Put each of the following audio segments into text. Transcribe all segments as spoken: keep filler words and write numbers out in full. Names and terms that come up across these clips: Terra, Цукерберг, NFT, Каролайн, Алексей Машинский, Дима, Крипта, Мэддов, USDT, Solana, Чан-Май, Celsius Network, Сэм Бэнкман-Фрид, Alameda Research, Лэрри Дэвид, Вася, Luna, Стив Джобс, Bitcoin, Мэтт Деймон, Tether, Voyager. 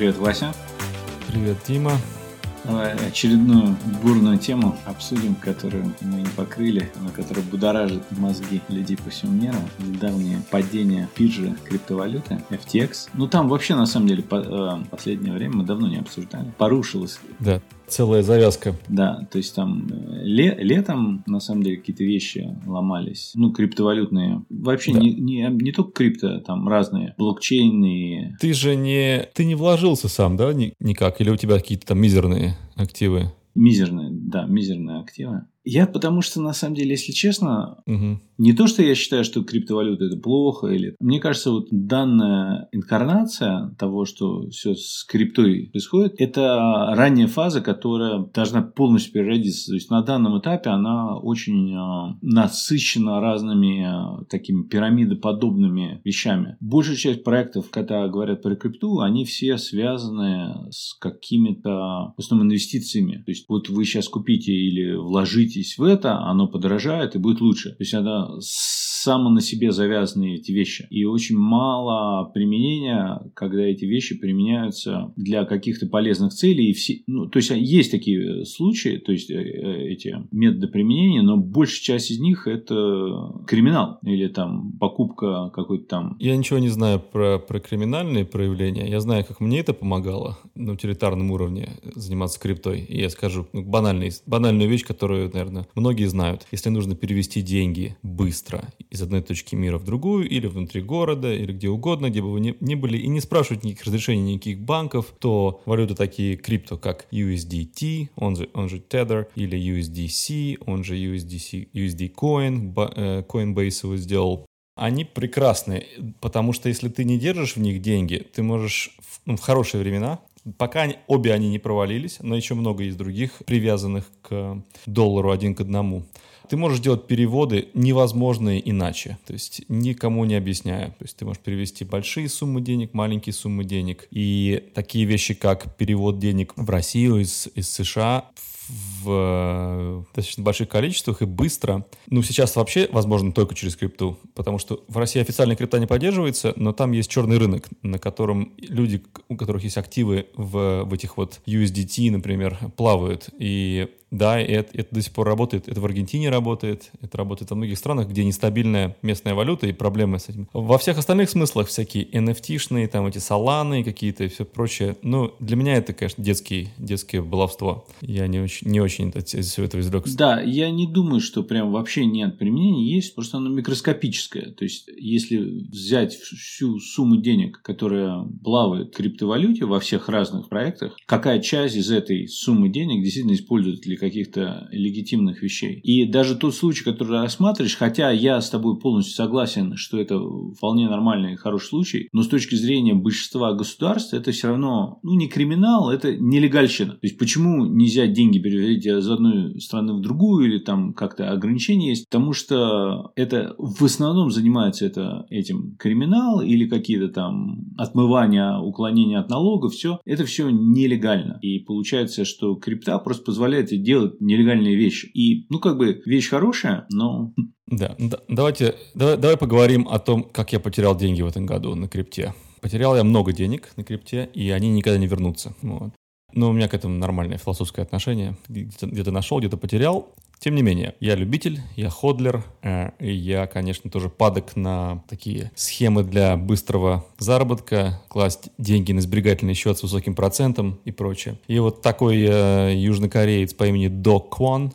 Привет, Вася. Привет, Дима. Давай очередную бурную тему обсудим, которую мы не покрыли, но которая будоражит мозги людей по всему миру. Недавнее падение биржи криптовалюты эф ти экс. Ну там вообще на самом деле по, э, последнее время мы давно не обсуждали. Порушилось. Да. Целая завязка. Да, то есть там ле- летом, на самом деле, какие-то вещи ломались. Ну, криптовалютные. Вообще да. не, не, не только крипто, там разные блокчейны. Ты же не... Ты не вложился сам, да, никак? Или у тебя какие-то там мизерные активы? Мизерные, да, мизерные активы. Я потому что, на самом деле, если честно, угу. не то, что я считаю, что криптовалюта это плохо. Или... Мне кажется, вот данная инкарнация того, что все с криптой происходит, это ранняя фаза, которая должна полностью переродиться. То есть, на данном этапе она очень э, насыщена разными э, такими пирамидоподобными вещами. Большая часть проектов, когда говорят про крипту, они все связаны с какими-то, в основном, инвестициями. То есть, вот вы сейчас купите или вложите в это, оно подорожает и будет лучше. То есть это само на себе завязаны эти вещи. И очень мало применения, когда эти вещи применяются для каких-то полезных целей. И все, ну, то есть есть такие случаи, то есть эти методы применения, но большая часть из них это криминал или там покупка какой-то там... Я ничего не знаю про, про криминальные проявления. Я знаю, как мне это помогало на утилитарном уровне заниматься криптой. И я скажу банальный, банальную вещь, которую, наверное, многие знают. Если нужно перевести деньги быстро из одной точки мира в другую, или внутри города, или где угодно, где бы вы ни были, и не спрашивать никаких разрешений, никаких банков, то валюты такие крипто, как ю эс ди ти, он же, он же Tether, или ю эс ди си, он же U S D C, ю эс ди Coin, Coinbase его сделал. Они прекрасны, потому что если ты не держишь в них деньги, ты можешь в, ну, в хорошие времена... Пока они, обе они не провалились, но еще много есть других, привязанных к доллару один к одному. Ты можешь делать переводы невозможные иначе, то есть никому не объясняя. То есть ты можешь перевести большие суммы денег, маленькие суммы денег. И такие вещи, как перевод денег в Россию из, из США – в достаточно больших количествах и быстро. Ну, сейчас вообще, возможно, только через крипту, потому что в России официально крипта не поддерживается, но там есть черный рынок, на котором люди, у которых есть активы в, в этих вот ю эс ди ти, например, плавают. И да, это, это до сих пор работает. Это в Аргентине работает, это работает во многих странах, где нестабильная местная валюта и проблемы с этим. Во всех остальных смыслах всякие эн эф ти-шные, там эти Solana какие-то и все прочее. Ну, для меня это, конечно, детские, детские баловство. Я не очень не очень от всего этого извлекся. Да, я не думаю, что прям вообще нет применения. Есть, просто оно микроскопическое. То есть, если взять всю сумму денег, которая плавает в криптовалюте во всех разных проектах, какая часть из этой суммы денег действительно используется для каких-то легитимных вещей. И даже тот случай, который рассматриваешь, хотя я с тобой полностью согласен, что это вполне нормальный и хороший случай, но с точки зрения большинства государств это все равно, ну, не криминал, это нелегальщина. То есть, почему нельзя деньги переводить из одной страны в другую или там как-то ограничения есть, потому что это в основном занимается это, этим криминал или какие-то там отмывания, уклонения от налогов, все. Это все нелегально. И получается, что крипта просто позволяет делать нелегальные вещи. И, ну, как бы вещь хорошая, но... Да, да давайте, давай, давай поговорим о том, как я потерял деньги в этом году на крипте. Потерял я много денег на крипте, и они никогда не вернутся. Вот. Но у меня к этому нормальное философское отношение. Где-то, где-то нашел, где-то потерял. Тем не менее, я любитель, я ходлер, э, и я, конечно, тоже падок на такие схемы для быстрого заработка, класть деньги на сберегательный счет с высоким процентом и прочее. И вот такой э, южнокореец по имени До Квон,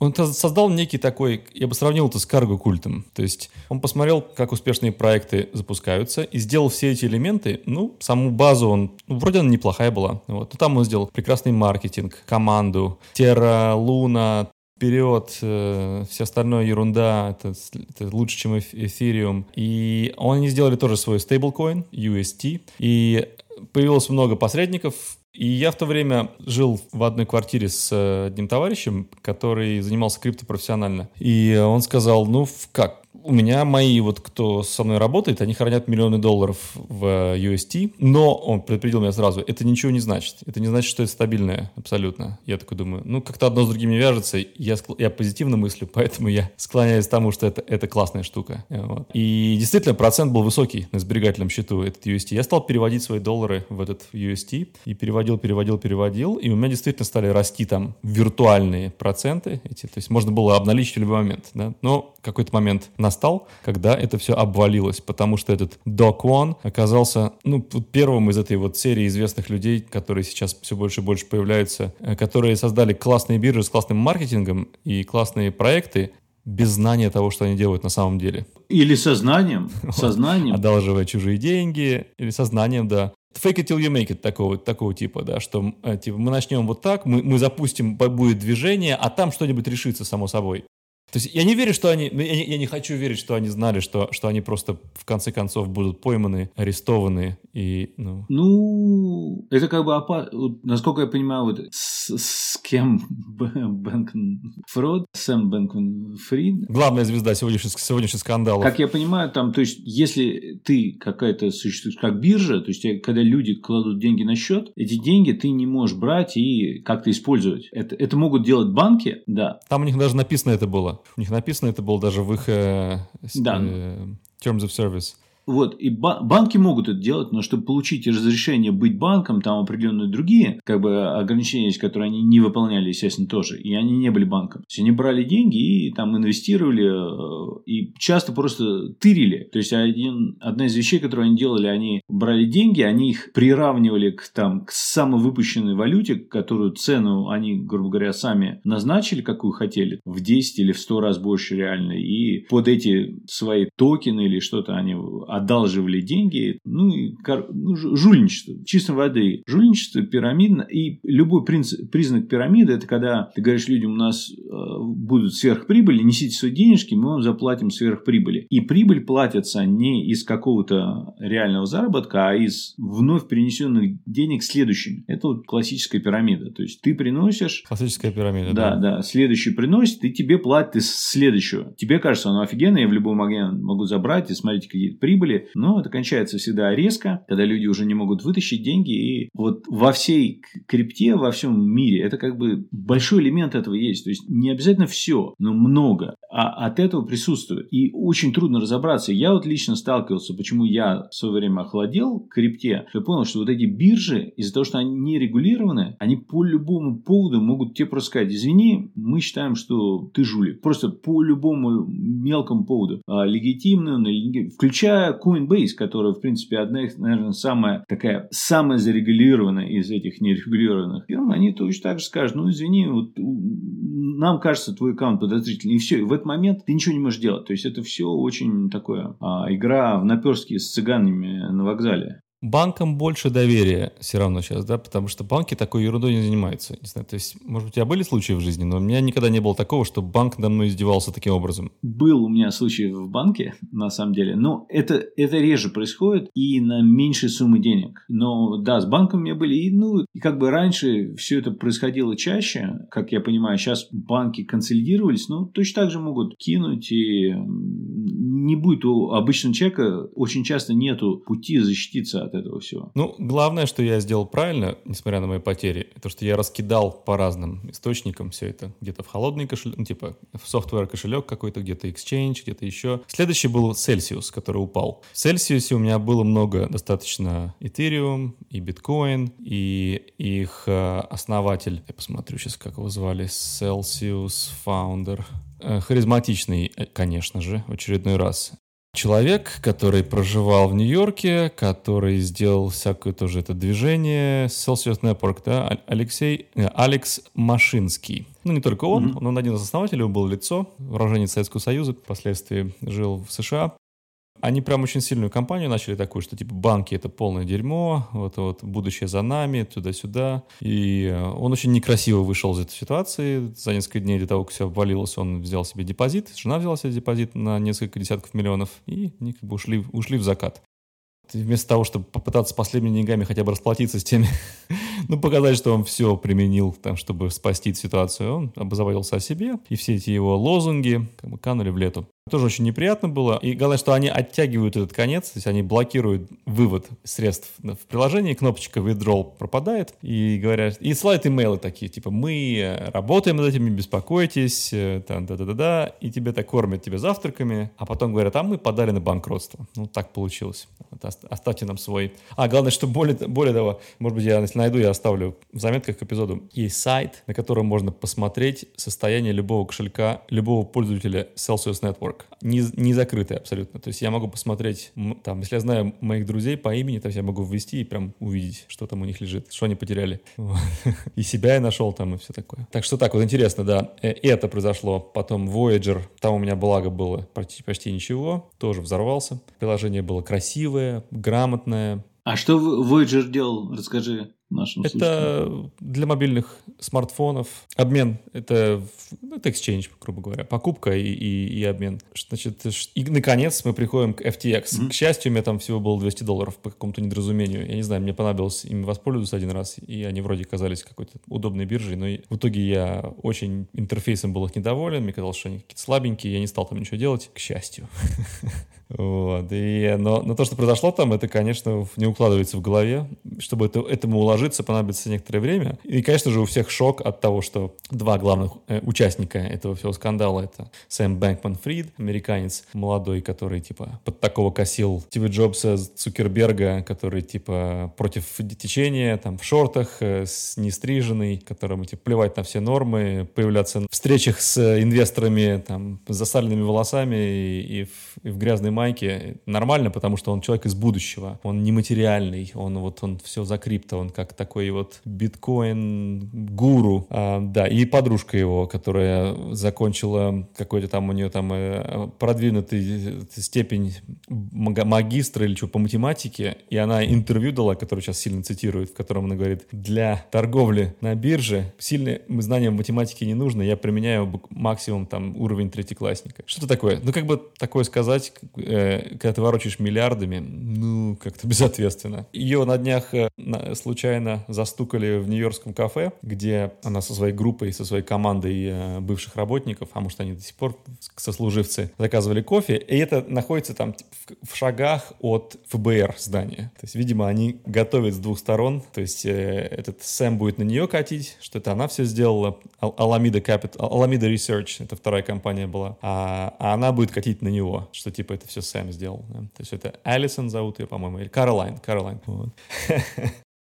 он создал некий такой, я бы сравнил это с карго-культом. То есть он посмотрел, как успешные проекты запускаются, и сделал все эти элементы. Ну, саму базу он, ну, вроде она неплохая была. Вот. Но там он сделал прекрасный маркетинг, команду, Terra, Luna... Вперед, э, все остальное ерунда, это, это лучше, чем Ethereum. И они сделали тоже свой стейблкоин, ю эс ти, и появилось много посредников. И я в то время жил в одной квартире с одним товарищем, который занимался крипто профессионально. И он сказал, ну как, у меня мои, вот кто со мной работает, они хранят миллионы долларов в ю эс ти, но он предупредил меня сразу, это ничего не значит. Это не значит, что это стабильное абсолютно. Я такой думаю, ну как-то одно с другим не вяжется, я, я позитивно мыслю, поэтому я склоняюсь к тому, что это, это классная штука. Вот. И действительно процент был высокий на сберегательном счету этот ю эс ти. Я стал переводить свои доллары в этот ю эс ти и переводил, переводил, переводил, и у меня действительно стали расти там виртуальные проценты эти, то есть можно было обналичить в любой момент, да? Но какой-то момент настал, когда это все обвалилось, потому что этот Док Вон оказался, ну, первым из этой вот серии известных людей, которые сейчас все больше и больше появляются, которые создали классные биржи с классным маркетингом и классные проекты без знания того, что они делают на самом деле. Или сознанием, сознанием. Одалживая чужие деньги, или сознанием, да. Fake it till you make it такого, такого типа, да, что типа, мы начнем вот так, мы, мы запустим, будет движение, а там что-нибудь решится само собой. То есть я не верю, что они, я, я не хочу верить, что они знали, что, что они просто в конце концов будут пойманы, арестованы и, ну... Ну, это как бы опасно. Насколько я понимаю, вот с, с кем Бэнкман-Фрид, Сэм Бэнкман-Фрид... Главная звезда сегодняшнего, сегодняшнего скандала. Как я понимаю, там, то есть, если ты какая-то существует как биржа, то есть, когда люди кладут деньги на счет, эти деньги ты не можешь брать и как-то использовать. Это, это могут делать банки, да. Там у них даже написано это было. У них написано, это было даже в их э, да. э, Terms of Service. Вот, и ба- банки могут это делать, но чтобы получить разрешение быть банком, там определенные другие как бы ограничения есть, которые они не выполняли, естественно, тоже, и они не были банком. То есть они брали деньги и там инвестировали, и часто просто тырили. То есть один, одна из вещей, которую они делали, они брали деньги, они их приравнивали к, там, к самовыпущенной валюте, которую цену они, грубо говоря, сами назначили, какую хотели, в десять или в сто раз больше реальной, и под эти свои токены или что-то они... одалживали деньги, ну и ну, жульничество, чистой воды. Жульничество, пирамидно, и любой принцип, признак пирамиды, это когда ты говоришь людям, у нас э, будут сверхприбыли, несите свои денежки, мы вам заплатим сверхприбыли. И прибыль платится не из какого-то реального заработка, а из вновь перенесенных денег следующими. Это вот классическая пирамида. То есть ты приносишь... Классическая пирамида. Да, да. да следующий приносит, и тебе платят из следующего. Тебе кажется, оно офигенно, я в любой момент могу забрать и смотреть какие-то прибыли. Но это кончается всегда резко, когда люди уже не могут вытащить деньги. И вот во всей крипте, во всем мире, это как бы большой элемент этого есть. То есть не обязательно все, но много. А от этого присутствует. И очень трудно разобраться. Я вот лично сталкивался, почему я в свое время охладел к крипте. Я понял, что вот эти биржи, из-за того, что они не регулированы, они по любому поводу могут тебе просто сказать, извини, мы считаем, что ты жулик. Просто по любому мелкому поводу. Легитимно, включая Coinbase, которая, в принципе, одна из, наверное, самая такая, самая зарегулированная из этих нерегулированных фирм, они точно так же скажут, ну, извини, вот, нам кажется, твой аккаунт подозрительный, и все, и в этот момент ты ничего не можешь делать, то есть это все очень такое, а, игра в наперстки с цыганами на вокзале. Банкам больше доверия все равно сейчас, да, потому что банки такой ерундой не занимаются. Не знаю, то есть, может быть, у тебя были случаи в жизни, но у меня никогда не было такого, что банк надо мной издевался таким образом. Был у меня случай в банке, на самом деле, но это, это реже происходит и на меньшей суммы денег. Но да, с банком у меня были, и, ну, и как бы раньше все это происходило чаще, как я понимаю, сейчас банки консолидировались, но точно так же могут кинуть, и не будет у обычного человека, очень часто нету пути защититься от этого всего. Ну, главное, что я сделал правильно, несмотря на мои потери, то, что я раскидал по разным источникам все это. Где-то в холодный кошелек, ну, типа в софтвер-кошелек какой-то, где-то Exchange, где-то еще. Следующий был Celsius, который упал. В Celsius у меня было много достаточно Ethereum и Bitcoin, и их э, основатель, я посмотрю сейчас, как его звали, Celsius Founder. Э, харизматичный, конечно же, в очередной раз. Человек, который проживал в Нью-Йорке, который сделал всякое тоже это движение, Celsius Network, да, Алексей, Алекс Машинский. Ну, не только он, mm-hmm. он один из основателей, он был лицо, уроженец Советского Союза, впоследствии жил в США. Они прям очень сильную кампанию начали такую, что типа банки это полное дерьмо, вот, вот будущее за нами, туда-сюда. И он очень некрасиво вышел из этой ситуации. За несколько дней до того, как все обвалилось, он взял себе депозит, жена взяла себе депозит на несколько десятков миллионов, и они как бы ушли, ушли в закат. Вместо того, чтобы попытаться последними деньгами хотя бы расплатиться с теми, ну, показать, что он все применил, там, чтобы спасти ситуацию, он обозаботился о себе, и все эти его лозунги как бы канули в лету. Тоже очень неприятно было. И главное, что они оттягивают этот конец, то есть они блокируют вывод средств в приложении, кнопочка withdraw пропадает, и говорят, и слайд имейлы такие, типа, мы работаем над этим, не беспокойтесь, да-да-да-да, и тебя так кормят тебя завтраками, а потом говорят, а мы подали на банкротство. Ну, так получилось. Оставьте нам свой... А, главное, что более, более того, может быть, я, если найду, я оставлю в заметках к эпизоду, есть сайт, на котором можно посмотреть состояние любого кошелька, любого пользователя Celsius Network. Не, не закрытый абсолютно. То есть я могу посмотреть, там, если я знаю моих друзей по имени, то есть я могу ввести и прям увидеть, что там у них лежит, что они потеряли. Вот. И себя я нашел там, и все такое. Так что так вот интересно, да, это произошло. Потом Voyager, там у меня благо было почти, почти ничего, тоже взорвался. Приложение было красивое, грамотное. А что Voyager делал? Расскажи нашим это слушателям. Для мобильных смартфонов. Обмен. Это, это exchange, грубо говоря. Покупка и, и, и обмен. Значит, и, наконец, мы приходим к эф ти экс. Mm-hmm. К счастью, у меня там всего было двести долларов по какому-то недоразумению. Я не знаю, мне понадобилось им воспользоваться один раз, и они вроде казались какой-то удобной биржей, но в итоге я очень интерфейсом был их недоволен. Мне казалось, что они какие-то слабенькие. Я не стал там ничего делать. К счастью. Вот. И, но, но то, что произошло там, это, конечно, не укладывается в голове. Чтобы это, этому уложиться, понадобится некоторое время. И, конечно же, у всех шок от того, что два главных э, участника этого всего скандала — это Сэм Бэнкман-Фрид, американец молодой, который, типа, под такого косил Стива Джобса, Цукерберга, который, типа, против течения, там, в шортах, э, с нестриженный, которому, типа, плевать на все нормы, появляться в встречах с инвесторами, там, с засаленными волосами и, и, в, и в грязной майке. Нормально, потому что он человек из будущего. Он нематериальный, он вот, он все за крипто, он как такой вот биткоин-гуру. А, да, и подружка его, которая закончила какой-то там, у нее там продвинутый степень магистра или что по математике, и она интервью дала, которую сейчас сильно цитирует, в котором она говорит, для торговли на бирже сильное знание математики не нужно, я применяю максимум там уровень третьеклассника. Что-то такое. Ну, как бы такое сказать, когда ты ворочаешь миллиардами, ну, как-то безответственно. Ее на днях случайно застукали в нью-йоркском кафе, где она со своей группой, со своей командой бывших работников, а может, они до сих пор сослуживцы, заказывали кофе, и это находится там в шагах от эф бэ эр здания. То есть, видимо, они готовят с двух сторон, то есть этот Сэм будет на нее катить, что это она все сделала, Alameda Capital, Alameda Research, это вторая компания была, а она будет катить на него, что типа это все Сэм сделал. Да? То есть это Алисон зовут ее, по-моему, или Каролайн, Каролайн. Вот.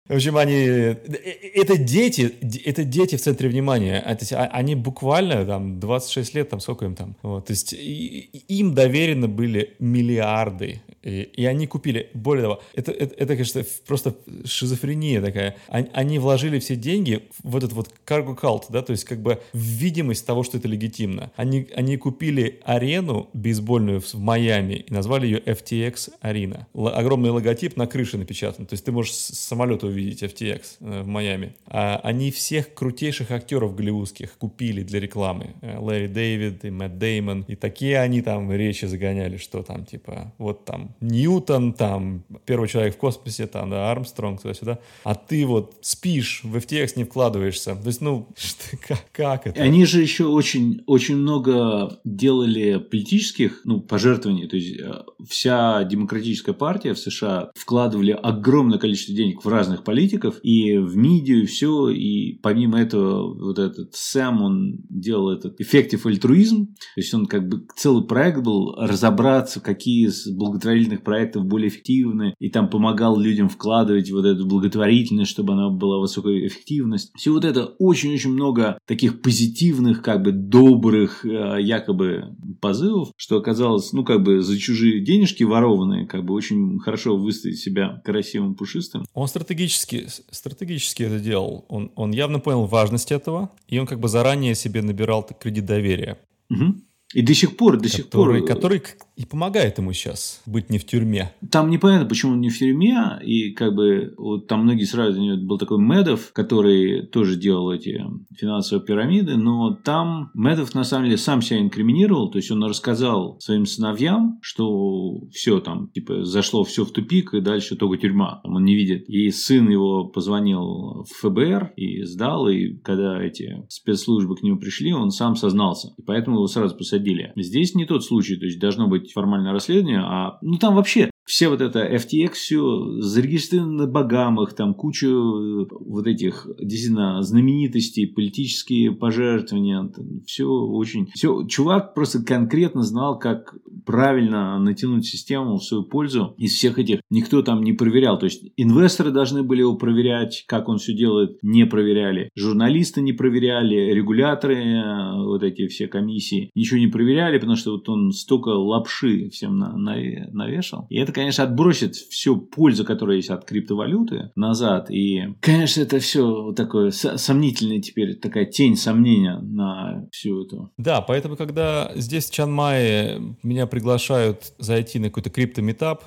В общем, они... Это дети, это дети в центре внимания. Они буквально там двадцать шесть лет, там сколько им там. Вот, то есть им доверены были миллиарды. И, и они купили, более того, это, это, это, конечно, просто шизофрения такая. Они, они вложили все деньги в этот вот cargo cult, да, то есть как бы в видимость того, что это легитимно. Они, они купили арену бейсбольную в Майами и назвали ее эф ти экс Arena. Л- огромный логотип на крыше напечатан, то есть ты можешь с самолета увидеть эф ти экс э, в Майами. А они всех крутейших актеров голливудских купили для рекламы. Э, Лэрри Дэвид и Мэтт Деймон. И такие они там речи загоняли, что там типа вот там Ньютон, там, первый человек в космосе, там, да, Армстронг, туда-сюда. А ты вот спишь, в эф ти экс не вкладываешься. То есть, ну, что, как, как это? Они же еще очень, очень много делали политических, ну, пожертвований. То есть, вся демократическая партия в США вкладывали огромное количество денег в разных политиков, и в медиа, и все. И помимо этого, вот этот Сэм, он делал этот эффектив альтруизм. То есть, он как бы целый проект был разобраться, какие благотворительные проектов более эффективны, и там помогал людям вкладывать вот эту благотворительность, чтобы она была высокой эффективность. Все вот это очень-очень много таких позитивных, как бы добрых якобы позывов, что оказалось, ну, как бы за чужие денежки ворованные, как бы очень хорошо выставить себя красивым, пушистым. Он стратегически, стратегически это делал. Он, он явно понял важность этого, и он как бы заранее себе набирал кредит доверия. Угу. И до сих пор, до сих который, пор... Который и помогает ему сейчас быть не в тюрьме. Там непонятно, почему он не в тюрьме. И как бы вот там многие сразу... Был такой Мэддов, который тоже делал эти финансовые пирамиды. Но там Мэддов на самом деле сам себя инкриминировал. То есть, он рассказал своим сыновьям, что все там, типа, зашло все в тупик, и дальше только тюрьма. Там он не видит. И сын его позвонил в эф бэ эр и сдал. И когда эти спецслужбы к нему пришли, он сам сознался. И поэтому его сразу посадили посадили. Здесь не тот случай, то есть должно быть формальное расследование, а ну там вообще все вот это эф ти экс все зарегистрировано на Багамах, там куча вот этих действительно знаменитостей, политические пожертвования, там, все очень... Все, чувак просто конкретно знал, как правильно натянуть систему в свою пользу. Из всех этих никто там не проверял, то есть инвесторы должны были его проверять, как он все делает, не проверяли, журналисты не проверяли, регуляторы, вот эти все комиссии ничего не проверяли, потому что вот он столько лапши всем на, на, навешал, и это, конечно, отбросит всю пользу, которая есть от криптовалюты, назад. И, конечно, это все такое сомнительное теперь, такая тень сомнения на всю эту. Да, поэтому, когда здесь в Чан-Майе меня приглашают зайти на какой-то крипто-митап,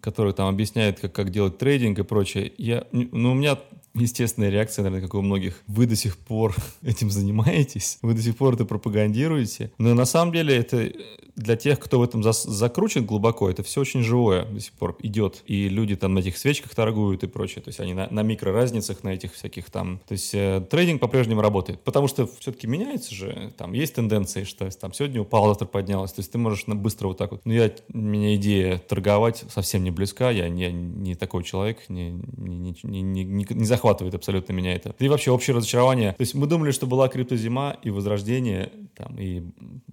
который там объясняет, как, как делать трейдинг и прочее, я, ну, у меня... Естественная реакция, наверное, как у многих. Вы до сих пор этим занимаетесь, вы до сих пор это пропагандируете. Но на самом деле это для тех, кто в этом зас- закручен глубоко, это все очень живое до сих пор идет. И люди там на этих свечках торгуют и прочее. То есть они на, на микроразницах, на этих всяких там... То есть э, трейдинг по-прежнему работает. Потому что все-таки меняется же. Там есть тенденции, что там сегодня упало, завтра поднялось. То есть ты можешь на быстро вот так вот... Ну, я, мне идея торговать совсем не близка. Я не, не такой человек, не, не, не, не, не захватываю. Захватывает абсолютно меня это. И вообще общее разочарование. То есть мы думали, что была криптозима и возрождение, там, и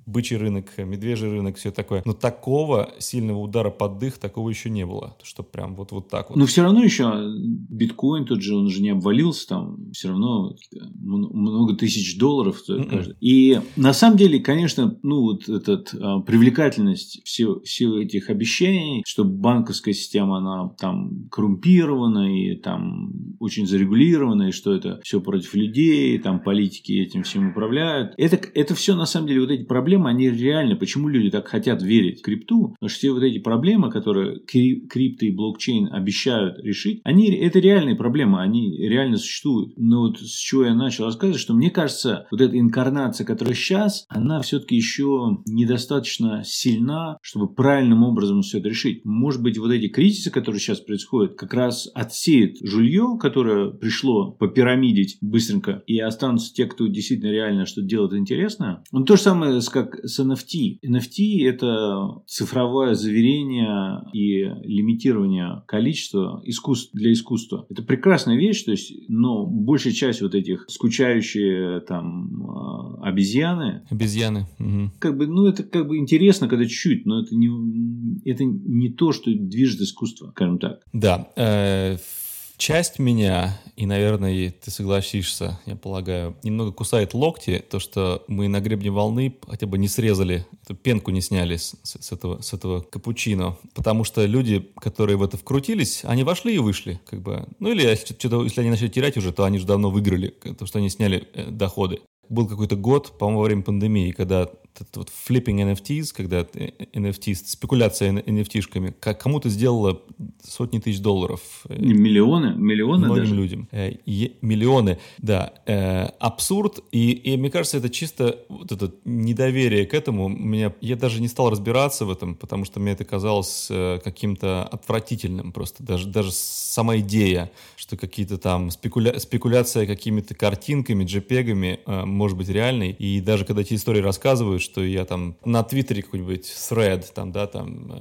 бычий рынок, медвежий рынок, все такое. Но такого сильного удара под дых, такого еще не было. Что прям вот, вот так вот. Но все равно еще биткоин тот же, он же не обвалился там. Все равно много тысяч долларов. Mm-mm. И на самом деле, конечно, ну вот этот а, привлекательность всех этих обещаний, что банковская система, она там коррумпирована и там очень зарегистрирована, регулированные, что это все против людей, там политики этим всем управляют. Это, это все, на самом деле, вот эти проблемы, они реальны. Почему люди так хотят верить в крипту? Потому что все вот эти проблемы, которые крипто и блокчейн обещают решить, они, это реальные проблемы, они реально существуют. Но вот с чего я начал рассказывать, что мне кажется, вот эта инкарнация, которая сейчас, она все-таки еще недостаточно сильна, чтобы правильным образом все это решить. Может быть, вот эти кризисы, которые сейчас происходят, как раз отсеют жулье, которое пришло попирамидить быстренько, и останутся те, кто действительно реально что-то делает интересное. Ну, то же самое, как с эн эф ти. эн эф ти – это цифровое заверение и лимитирование количества искусств для искусства. Это прекрасная вещь, то есть, но большая часть вот этих скучающие там обезьяны. Обезьяны. Угу. Как бы, ну, это как бы интересно, когда чуть-чуть, но это не, это не то, что движет искусство, скажем так. Да. Э- Часть меня, и, наверное, ты согласишься, я полагаю, немного кусает локти, то, что мы на гребне волны хотя бы не срезали, эту пенку не сняли с, с, этого, с этого капучино, потому что люди, которые в это вкрутились, они вошли и вышли, как бы, ну или что-то, если они начали терять уже, то они же давно выиграли, потому что они сняли доходы. Был какой-то год, по-моему, во время пандемии, когда этот вот флиппинг эн эф ти, когда эн эф ти, спекуляция эн эф ти-шками, кому-то сделала сотни тысяч долларов. Миллионы, миллионы многим даже. Людям. Миллионы, да. Абсурд, и, и мне кажется, это чисто вот это недоверие к этому. Меня, я даже не стал разбираться в этом, потому что мне это казалось каким-то отвратительным просто. Даже, даже сама идея, что какие-то там спекуля... спекуляция какими-то картинками, джепегами может быть реальной. И даже когда эти истории рассказывают, что я там на Твиттере какой-нибудь thread, там, да, там,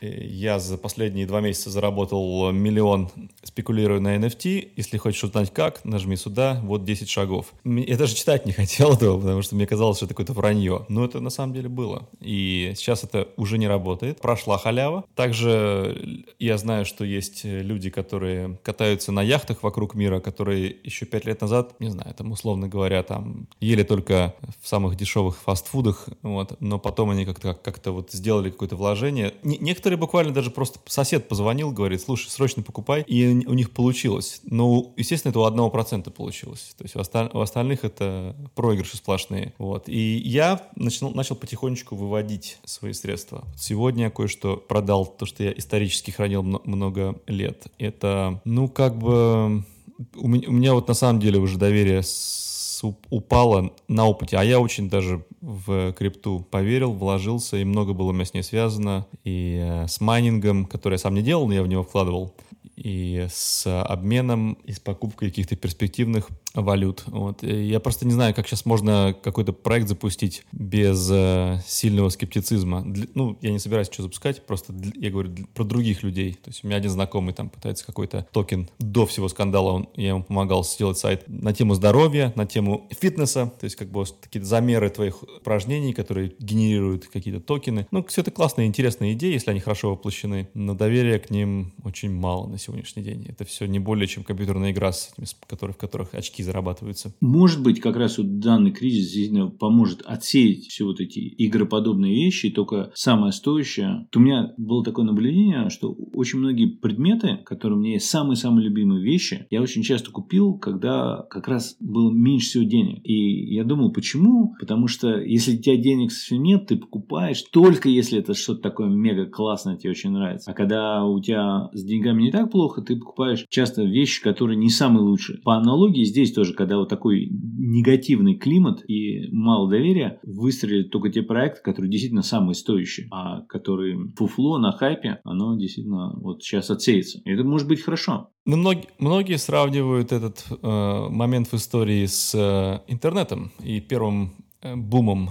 э, я за последние два месяца заработал миллион, спекулируя на эн эф ти, если хочешь узнать как, нажми сюда, вот десять шагов. Я даже читать не хотел этого, потому что мне казалось, что это какое-то вранье, но это на самом деле было, и сейчас это уже не работает, прошла халява. Также я знаю, что есть люди, которые катаются на яхтах вокруг мира, которые еще пять лет назад, не знаю, там, условно говоря, там, ели только в самых дешевых фастфудах, вот, но потом они как-то, как-то вот сделали какое-то вложение. Некоторые буквально даже просто сосед позвонил, говорит, слушай, срочно покупай, и у них получилось. Ну, естественно, это у одного процента получилось. То есть у, осталь- у остальных это проигрыши сплошные. Вот. И я начал, начал потихонечку выводить свои средства. Сегодня я кое-что продал, то, что я исторически хранил много лет. Это, ну, как бы... У меня, у меня вот на самом деле уже доверие... С... упала на опыте, а я очень даже в крипту поверил, вложился, и много было у меня с ней связано, и с майнингом, который я сам не делал, но я в него вкладывал, и с обменом, и с покупкой каких-то перспективных валют. Вот. Я просто не знаю, как сейчас можно какой-то проект запустить без э, сильного скептицизма. Для, ну, я не собираюсь что запускать, просто для, я говорю для, про других людей. То есть у меня один знакомый там пытается какой-то токен до всего скандала, он, я ему помогал сделать сайт на тему здоровья, на тему фитнеса, то есть как бы какие-то замеры твоих упражнений, которые генерируют какие-то токены. Ну, все это классные, интересные идеи, если они хорошо воплощены, но доверия к ним очень мало на сегодняшний день. Это все не более чем компьютерная игра, с этими, в которых очки зарабатываются. Может быть, как раз вот данный кризис действительно поможет отсеять все вот эти игроподобные вещи, только самое стоящее. У меня было такое наблюдение, что очень многие предметы, которые у меня есть, самые-самые любимые вещи, я очень часто купил, когда как раз было меньше всего денег. И я думал, почему? Потому что если у тебя денег все нет, ты покупаешь только если это что-то такое мега классное, тебе очень нравится. А когда у тебя с деньгами не так плохо, ты покупаешь часто вещи, которые не самые лучшие. По аналогии здесь тоже, когда вот такой негативный климат и мало доверия, выстрелят только те проекты, которые действительно самые стоящие, а которые фуфло на хайпе, оно действительно вот сейчас отсеется. И это может быть хорошо. Но многие, многие сравнивают этот э, момент в истории с э, интернетом и первым э, бумом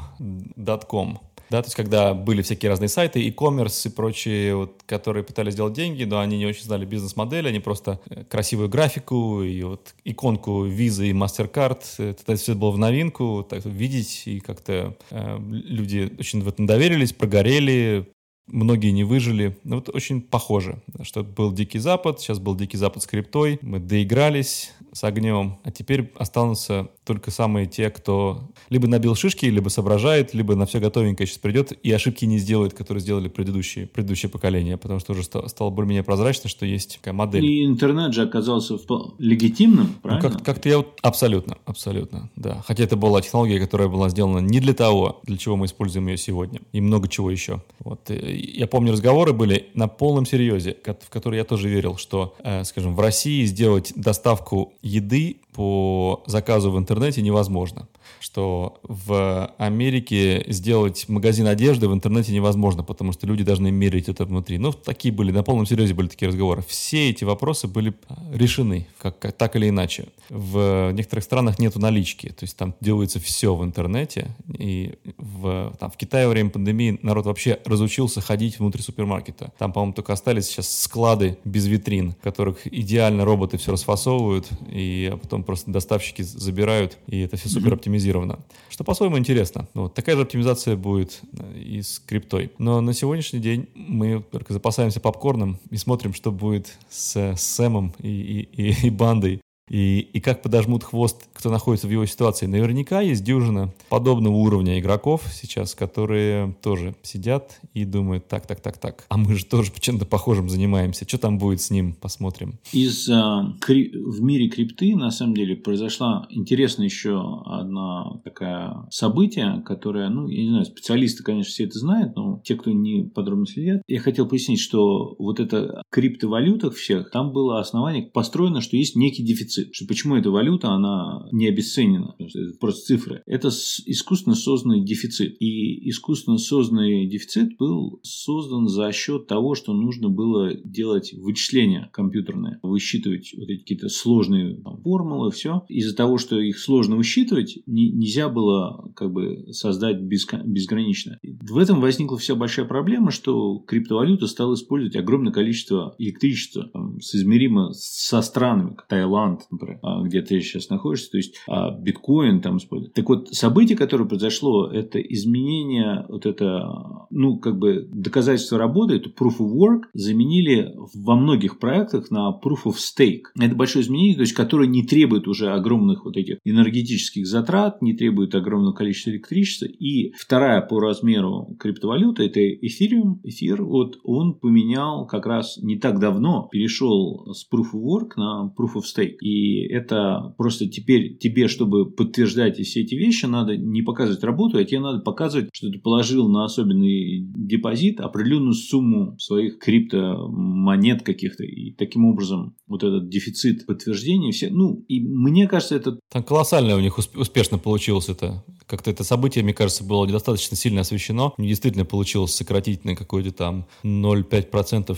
дотком. Да, то есть когда были всякие разные сайты, e-commerce и прочие, вот, которые пытались сделать деньги, но они не очень знали бизнес-модель, они просто красивую графику и вот иконку Visa и MasterCard, это все было в новинку, так видеть, и как-то э, люди очень в этом доверились, прогорели. Многие не выжили. Ну, вот очень похоже, что был Дикий Запад, сейчас был Дикий Запад с криптой, мы доигрались с огнем, а теперь останутся только самые те, кто либо набил шишки, либо соображает, либо на все готовенькое сейчас придет и ошибки не сделает, которые сделали предыдущие, предыдущее поколение, потому что уже стало, стало более-менее прозрачно, что есть такая модель. И интернет же оказался легитимным, правильно? Ну, как, как-то я вот... Абсолютно, абсолютно, да. Хотя это была технология, которая была сделана не для того, для чего мы используем ее сегодня, и много чего еще. Вот. Я помню, разговоры были на полном серьезе, в которые я тоже верил, что, скажем, в России сделать доставку еды по заказу в интернете невозможно, что в Америке сделать магазин одежды в интернете невозможно, потому что люди должны мерить это внутри. Ну, такие были, на полном серьезе были такие разговоры. Все эти вопросы были решены, как, как, так или иначе. В некоторых странах нету налички, то есть там делается все в интернете, и в, там, в Китае во время пандемии народ вообще разучился ходить внутрь супермаркета. Там, по-моему, только остались сейчас склады без витрин, в которых идеально роботы все расфасовывают, и потом просто доставщики забирают, и это все супер оптимизировано. Что по-своему интересно. Вот. Такая же оптимизация будет и с криптой. Но на сегодняшний день мы только запасаемся попкорном и смотрим, что будет с, с Сэмом и, и, и, и бандой. И, и как подожмут хвост, кто находится в его ситуации. Наверняка есть дюжина подобного уровня игроков сейчас, которые тоже сидят и думают, так, так, так, так. А мы же тоже чем-то похожим занимаемся. Что там будет с ним? Посмотрим. Из, а, кри... В мире крипты, на самом деле, произошла интересная еще одна такая событие, которое, ну, я не знаю, специалисты, конечно, все это знают, но те, кто не подробно следят. Я хотел пояснить, что вот это в криптовалютах всех, там было основание построено, что есть некий дефицит. Что почему эта валюта, она не обесценена, это просто цифры. Это искусственно созданный дефицит. И искусственно созданный дефицит был создан за счет того, что нужно было делать вычисления компьютерные, высчитывать вот эти какие-то сложные там, формулы, все. Из-за того, что их сложно высчитывать, не, нельзя было как бы создать беско- безгранично. В этом возникла вся большая проблема, что криптовалюта стала использовать огромное количество электричества, там, соизмеримо со странами, как Таиланд, например, где ты сейчас находишься, то есть биткоин там используют. Так вот, событие, которое произошло, это изменение, вот это, ну, как бы доказательство работы, это proof of work, заменили во многих проектах на proof of stake. Это большое изменение, то есть, которое не требует уже огромных вот этих энергетических затрат, не требует огромного количества электричества. И вторая по размеру криптовалюта, это Ethereum. Ether, вот он поменял как раз не так давно, перешел с proof of work на proof of stake. И это просто теперь тебе, чтобы подтверждать все эти вещи, надо не показывать работу, а тебе надо показывать, что ты положил на особенный депозит определенную сумму своих криптомонет каких-то. И таким образом вот этот дефицит подтверждения все. Ну, и мне кажется, это... Там колоссально у них успешно получилось это. как-то это событие, мне кажется, было недостаточно сильно освещено. Действительно получилось сократить на какой-то там ноль целых пять десятых процента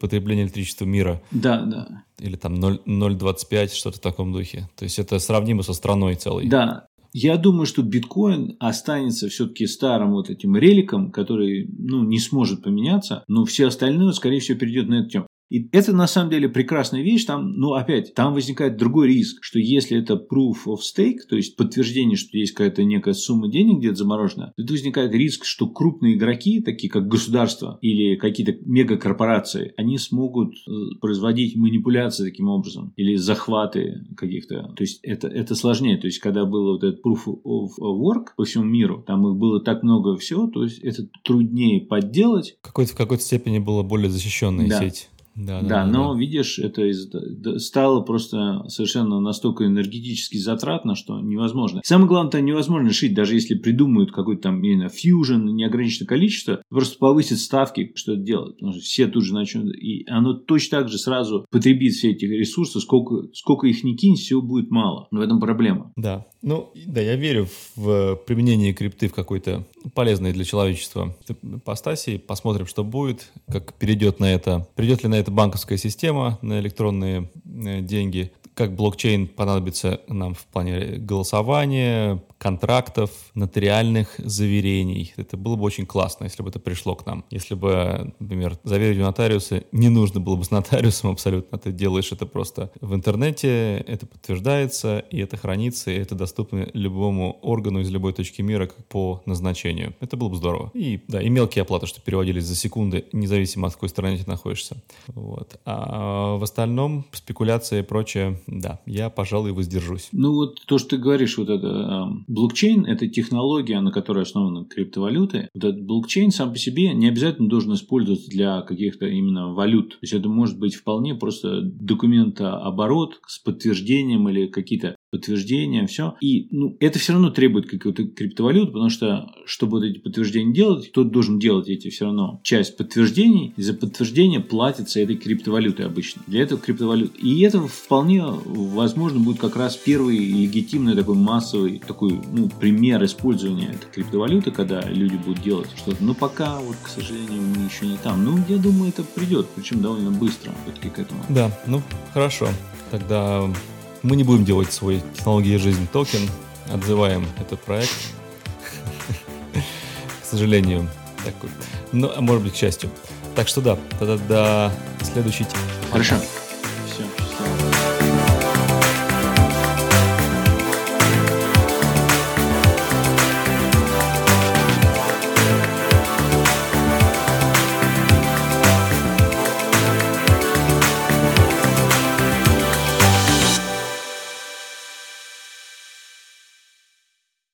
потребления электричества мира. Да, да. Или там ноль целых двадцать пять сотых, что-то в таком духе. То есть это сравнимо со страной целой. Да. Я думаю, что биткоин останется все-таки старым вот этим реликом, который, ну, не сможет поменяться, но все остальные, скорее всего, перейдет на эту тему. И это, на самом деле, прекрасная вещь. Там, ну, опять, там возникает другой риск, что если это proof of stake, то есть подтверждение, что есть какая-то некая сумма денег где-то заморожена, то возникает риск, что крупные игроки, такие как государства или какие-то мегакорпорации, они смогут производить манипуляции таким образом или захваты каких-то. То есть это, это сложнее. То есть когда был вот этот proof of work по всему миру, там их было так много всего, то есть это труднее подделать. Какой-то, в какой-то степени была более защищенная да. сеть. Да, да, да, но, да. видишь, это из- стало просто совершенно настолько энергетически затратно, что невозможно. Самое главное, невозможно решить, даже если придумают какой-то там, не знаю, фьюжн, неограниченное количество, просто повысят ставки, что это делать. Потому что все тут же начнут, и оно точно так же сразу потребит все эти ресурсы, сколько, сколько их ни кинь, всего будет мало. В этом проблема. Да, ну, да, я верю в применение крипты в какой-то полезной для человечества ипостаси. Посмотрим, что будет, как перейдет на это, придет ли на это банковская система, на электронные деньги, как блокчейн понадобится нам в плане голосования, контрактов, нотариальных заверений. Это было бы очень классно, если бы это пришло к нам. Если бы, например, заверить у нотариуса, не нужно было бы с нотариусом абсолютно. Ты делаешь это просто в интернете, это подтверждается, и это хранится, и это доступно любому органу из любой точки мира по назначению. Это было бы здорово. И, да, и мелкие оплаты, что переводились за секунды, независимо от какой страны ты находишься. Вот. А в остальном спекуляции и прочее, да, я, пожалуй, воздержусь. Ну вот то, что ты говоришь, вот это э, блокчейн, это технология, на которой основаны криптовалюты. Вот этот блокчейн сам по себе не обязательно должен использоваться для каких-то именно валют. То есть это может быть вполне просто документооборот с подтверждением или какие-то подтверждения, все. И ну, это все равно требует какой-то криптовалюты, потому что, чтобы вот эти подтверждения делать, кто-то должен делать эти все равно часть подтверждений, и за подтверждение платится этой криптовалютой обычно. Для этого криптовалют. И это вполне возможно будет как раз первый легитимный такой массовый такой, ну, пример использования этой криптовалюты, когда люди будут делать что-то. Но пока, вот, к сожалению, мы еще не там. Ну, я думаю, это придет, причем довольно быстро все-таки к этому. Да, ну, хорошо. Тогда... Мы не будем делать свой технологии жизни токен, отзываем этот проект, к сожалению, ну, а может быть, к счастью. Так что да, тогда до следующей темы. Хорошо.